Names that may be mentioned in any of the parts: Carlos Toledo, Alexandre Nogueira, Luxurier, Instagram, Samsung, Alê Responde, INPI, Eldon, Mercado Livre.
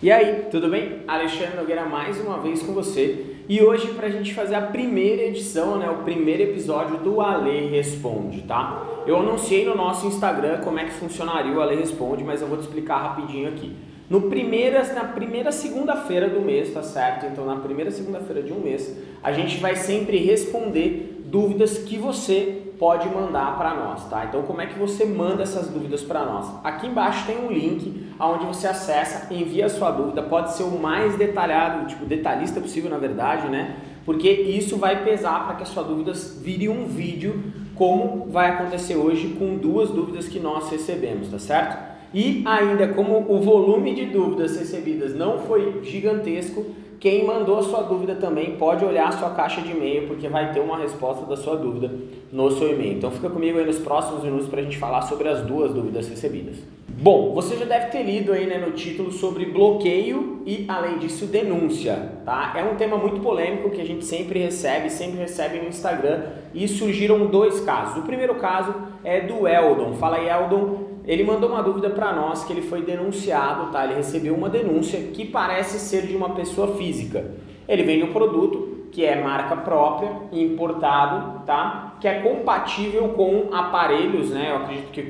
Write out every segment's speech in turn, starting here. E aí, tudo bem? Alexandre Nogueira mais uma vez com você. E hoje pra gente fazer a primeira edição, né, o primeiro episódio do Alê Responde, tá? Eu anunciei no nosso Instagram como é que funcionaria o Alê Responde, mas eu vou te explicar rapidinho aqui. Na primeira segunda-feira do mês, tá certo? Então na primeira segunda-feira de um mês, a gente vai sempre responder dúvidas que você pode mandar para nós, tá? Então como é que você manda essas dúvidas para nós? Aqui embaixo tem um link onde você acessa, envia a sua dúvida, pode ser o mais detalhado, tipo detalhista possível, na verdade, né? Porque isso vai pesar para que a sua dúvida vire um vídeo, como vai acontecer hoje com duas dúvidas que nós recebemos, tá certo? E ainda, como o volume de dúvidas recebidas não foi gigantesco, quem mandou a sua dúvida também pode olhar a sua caixa de e-mail, porque vai ter uma resposta da sua dúvida no seu e-mail. Então fica comigo aí nos próximos minutos para a gente falar sobre as duas dúvidas recebidas. Bom, você já deve ter lido aí, né, no título sobre bloqueio e, além disso, denúncia, tá? É um tema muito polêmico que a gente sempre recebe no Instagram, e surgiram dois casos. O primeiro caso é do Eldon. Fala aí, Eldon. Ele mandou uma dúvida para nós que ele foi denunciado, tá? Ele recebeu uma denúncia que parece ser de uma pessoa física. Ele vende um produto que é marca própria, importado, tá? Que é compatível com aparelhos, né? Eu acredito que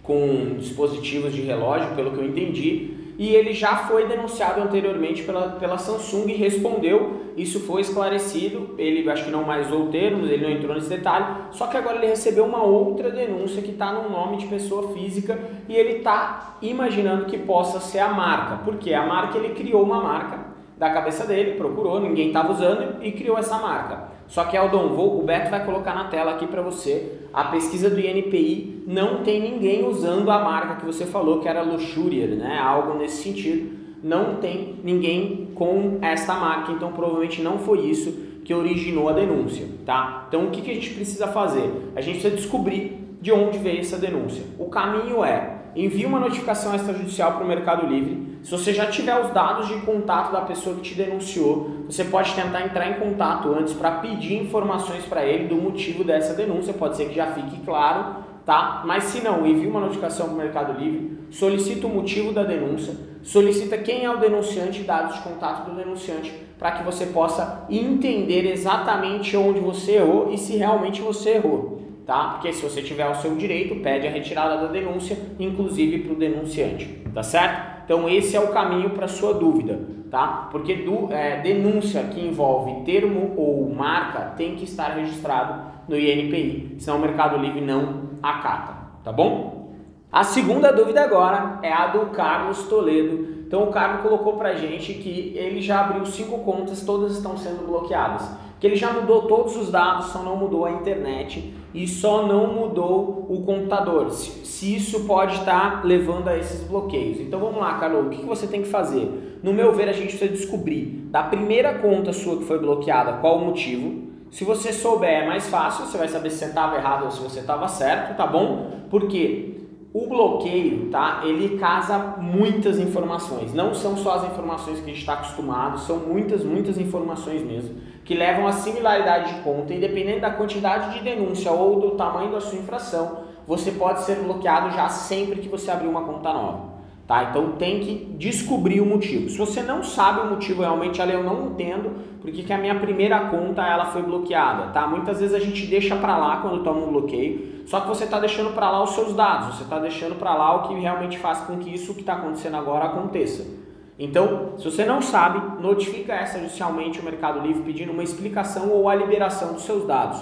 com dispositivos de relógio, pelo que eu entendi. E ele já foi denunciado anteriormente pela Samsung e respondeu, isso foi esclarecido, ele acho que não mais usou termos, ele não entrou nesse detalhe, só que agora ele recebeu uma outra denúncia que está no nome de pessoa física e ele está imaginando que possa ser a marca, porque a marca, ele criou uma marca da cabeça dele, procurou, ninguém estava usando e criou essa marca. Só que, Eldon, o Beto vai colocar na tela aqui para você, a pesquisa do INPI não tem ninguém usando a marca que você falou, que era Luxurier, né? Algo nesse sentido. Não tem ninguém com essa marca, então provavelmente não foi isso que originou a denúncia, tá? Então o que a gente precisa fazer? A gente precisa descobrir de onde veio essa denúncia. O caminho é: envie uma notificação extrajudicial para o Mercado Livre. Se você já tiver os dados de contato da pessoa que te denunciou, você pode tentar entrar em contato antes para pedir informações para ele do motivo dessa denúncia. Pode ser que já fique claro, tá? Mas se não, envie uma notificação para o Mercado Livre, solicita o motivo da denúncia, solicita quem é o denunciante e dados de contato do denunciante para que você possa entender exatamente onde você errou e se realmente você errou. Tá? Porque se você tiver o seu direito, pede a retirada da denúncia, inclusive para o denunciante, tá certo? Então esse é o caminho para sua dúvida, tá? Porque denúncia que envolve termo ou marca tem que estar registrado no INPI, senão o Mercado Livre não acata, tá bom? A segunda dúvida agora é a do Carlos Toledo. Então o Carlos colocou pra gente que ele já abriu 5 contas, todas estão sendo bloqueadas. Que ele já mudou todos os dados, só não mudou a internet e só não mudou o computador. Se isso pode estar levando a esses bloqueios. Então vamos lá, Carlos, o que você tem que fazer? No meu ver, a gente precisa descobrir da primeira conta sua que foi bloqueada qual o motivo. Se você souber é mais fácil, você vai saber se você estava errado ou se você estava certo, tá bom? Por quê? O bloqueio, tá? Ele casa muitas informações, não são só as informações que a gente está acostumado, são muitas informações mesmo, que levam a similaridade de conta, e dependendo da quantidade de denúncia ou do tamanho da sua infração, você pode ser bloqueado já sempre que você abrir uma conta nova, tá? Então tem que descobrir o motivo. Se você não sabe o motivo realmente, eu não entendo porque que a minha primeira conta ela foi bloqueada, tá? Muitas vezes a gente deixa pra lá quando toma um bloqueio, só que você tá deixando pra lá os seus dados, você tá deixando pra lá o que realmente faz com que isso que tá acontecendo agora aconteça. Então, se você não sabe, notifica extrajudicialmente o Mercado Livre pedindo uma explicação ou a liberação dos seus dados.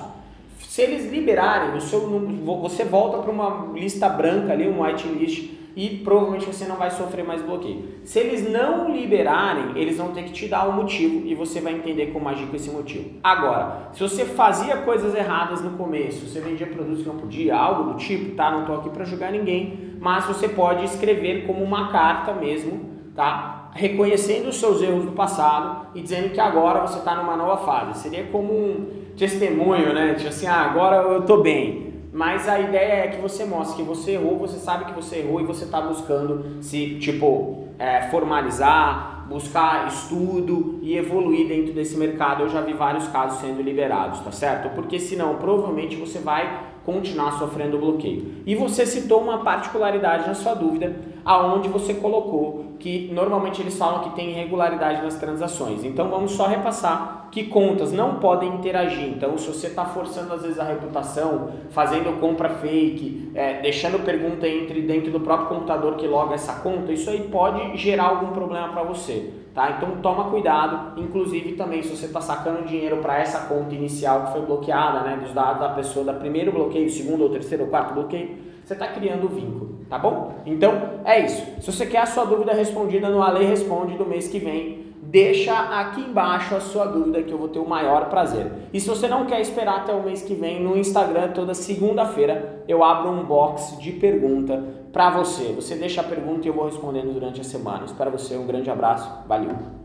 Se eles liberarem, você volta para uma lista branca ali, um whitelist, e provavelmente você não vai sofrer mais bloqueio. Se eles não liberarem, eles vão ter que te dar um motivo e você vai entender como agir com esse motivo. Agora, se você fazia coisas erradas no começo, você vendia produtos que não podia, algo do tipo, tá? Não estou aqui para julgar ninguém, mas você pode escrever como uma carta mesmo, tá? Reconhecendo os seus erros do passado e dizendo que agora você está numa nova fase. Seria como um testemunho, né? Tipo assim, agora eu estou bem. Mas a ideia é que você mostre que você errou, você sabe que você errou e você está buscando se, formalizar, buscar estudo e evoluir dentro desse mercado. Eu já vi vários casos sendo liberados, tá certo? Porque senão, provavelmente você vai continuar sofrendo o bloqueio. E você citou uma particularidade na sua dúvida, aonde você colocou que normalmente eles falam que tem irregularidade nas transações. Então vamos só repassar que contas não podem interagir. Então se você está forçando às vezes a reputação, fazendo compra fake, deixando pergunta dentro do próprio computador que loga essa conta, isso aí pode gerar algum problema para você. Tá? Então toma cuidado, inclusive também se você está sacando dinheiro para essa conta inicial que foi bloqueada, né, dos dados da pessoa, da primeiro bloqueio, segundo ou terceiro ou quarto bloqueio, você está criando vínculo. Tá bom? Então é isso. Se você quer a sua dúvida respondida no Alê Responde do mês que vem, deixa aqui embaixo a sua dúvida que eu vou ter o maior prazer. E se você não quer esperar até o mês que vem, no Instagram, toda segunda-feira, eu abro um box de pergunta para você. Você deixa a pergunta e eu vou respondendo durante a semana. Espero você, um grande abraço, valeu!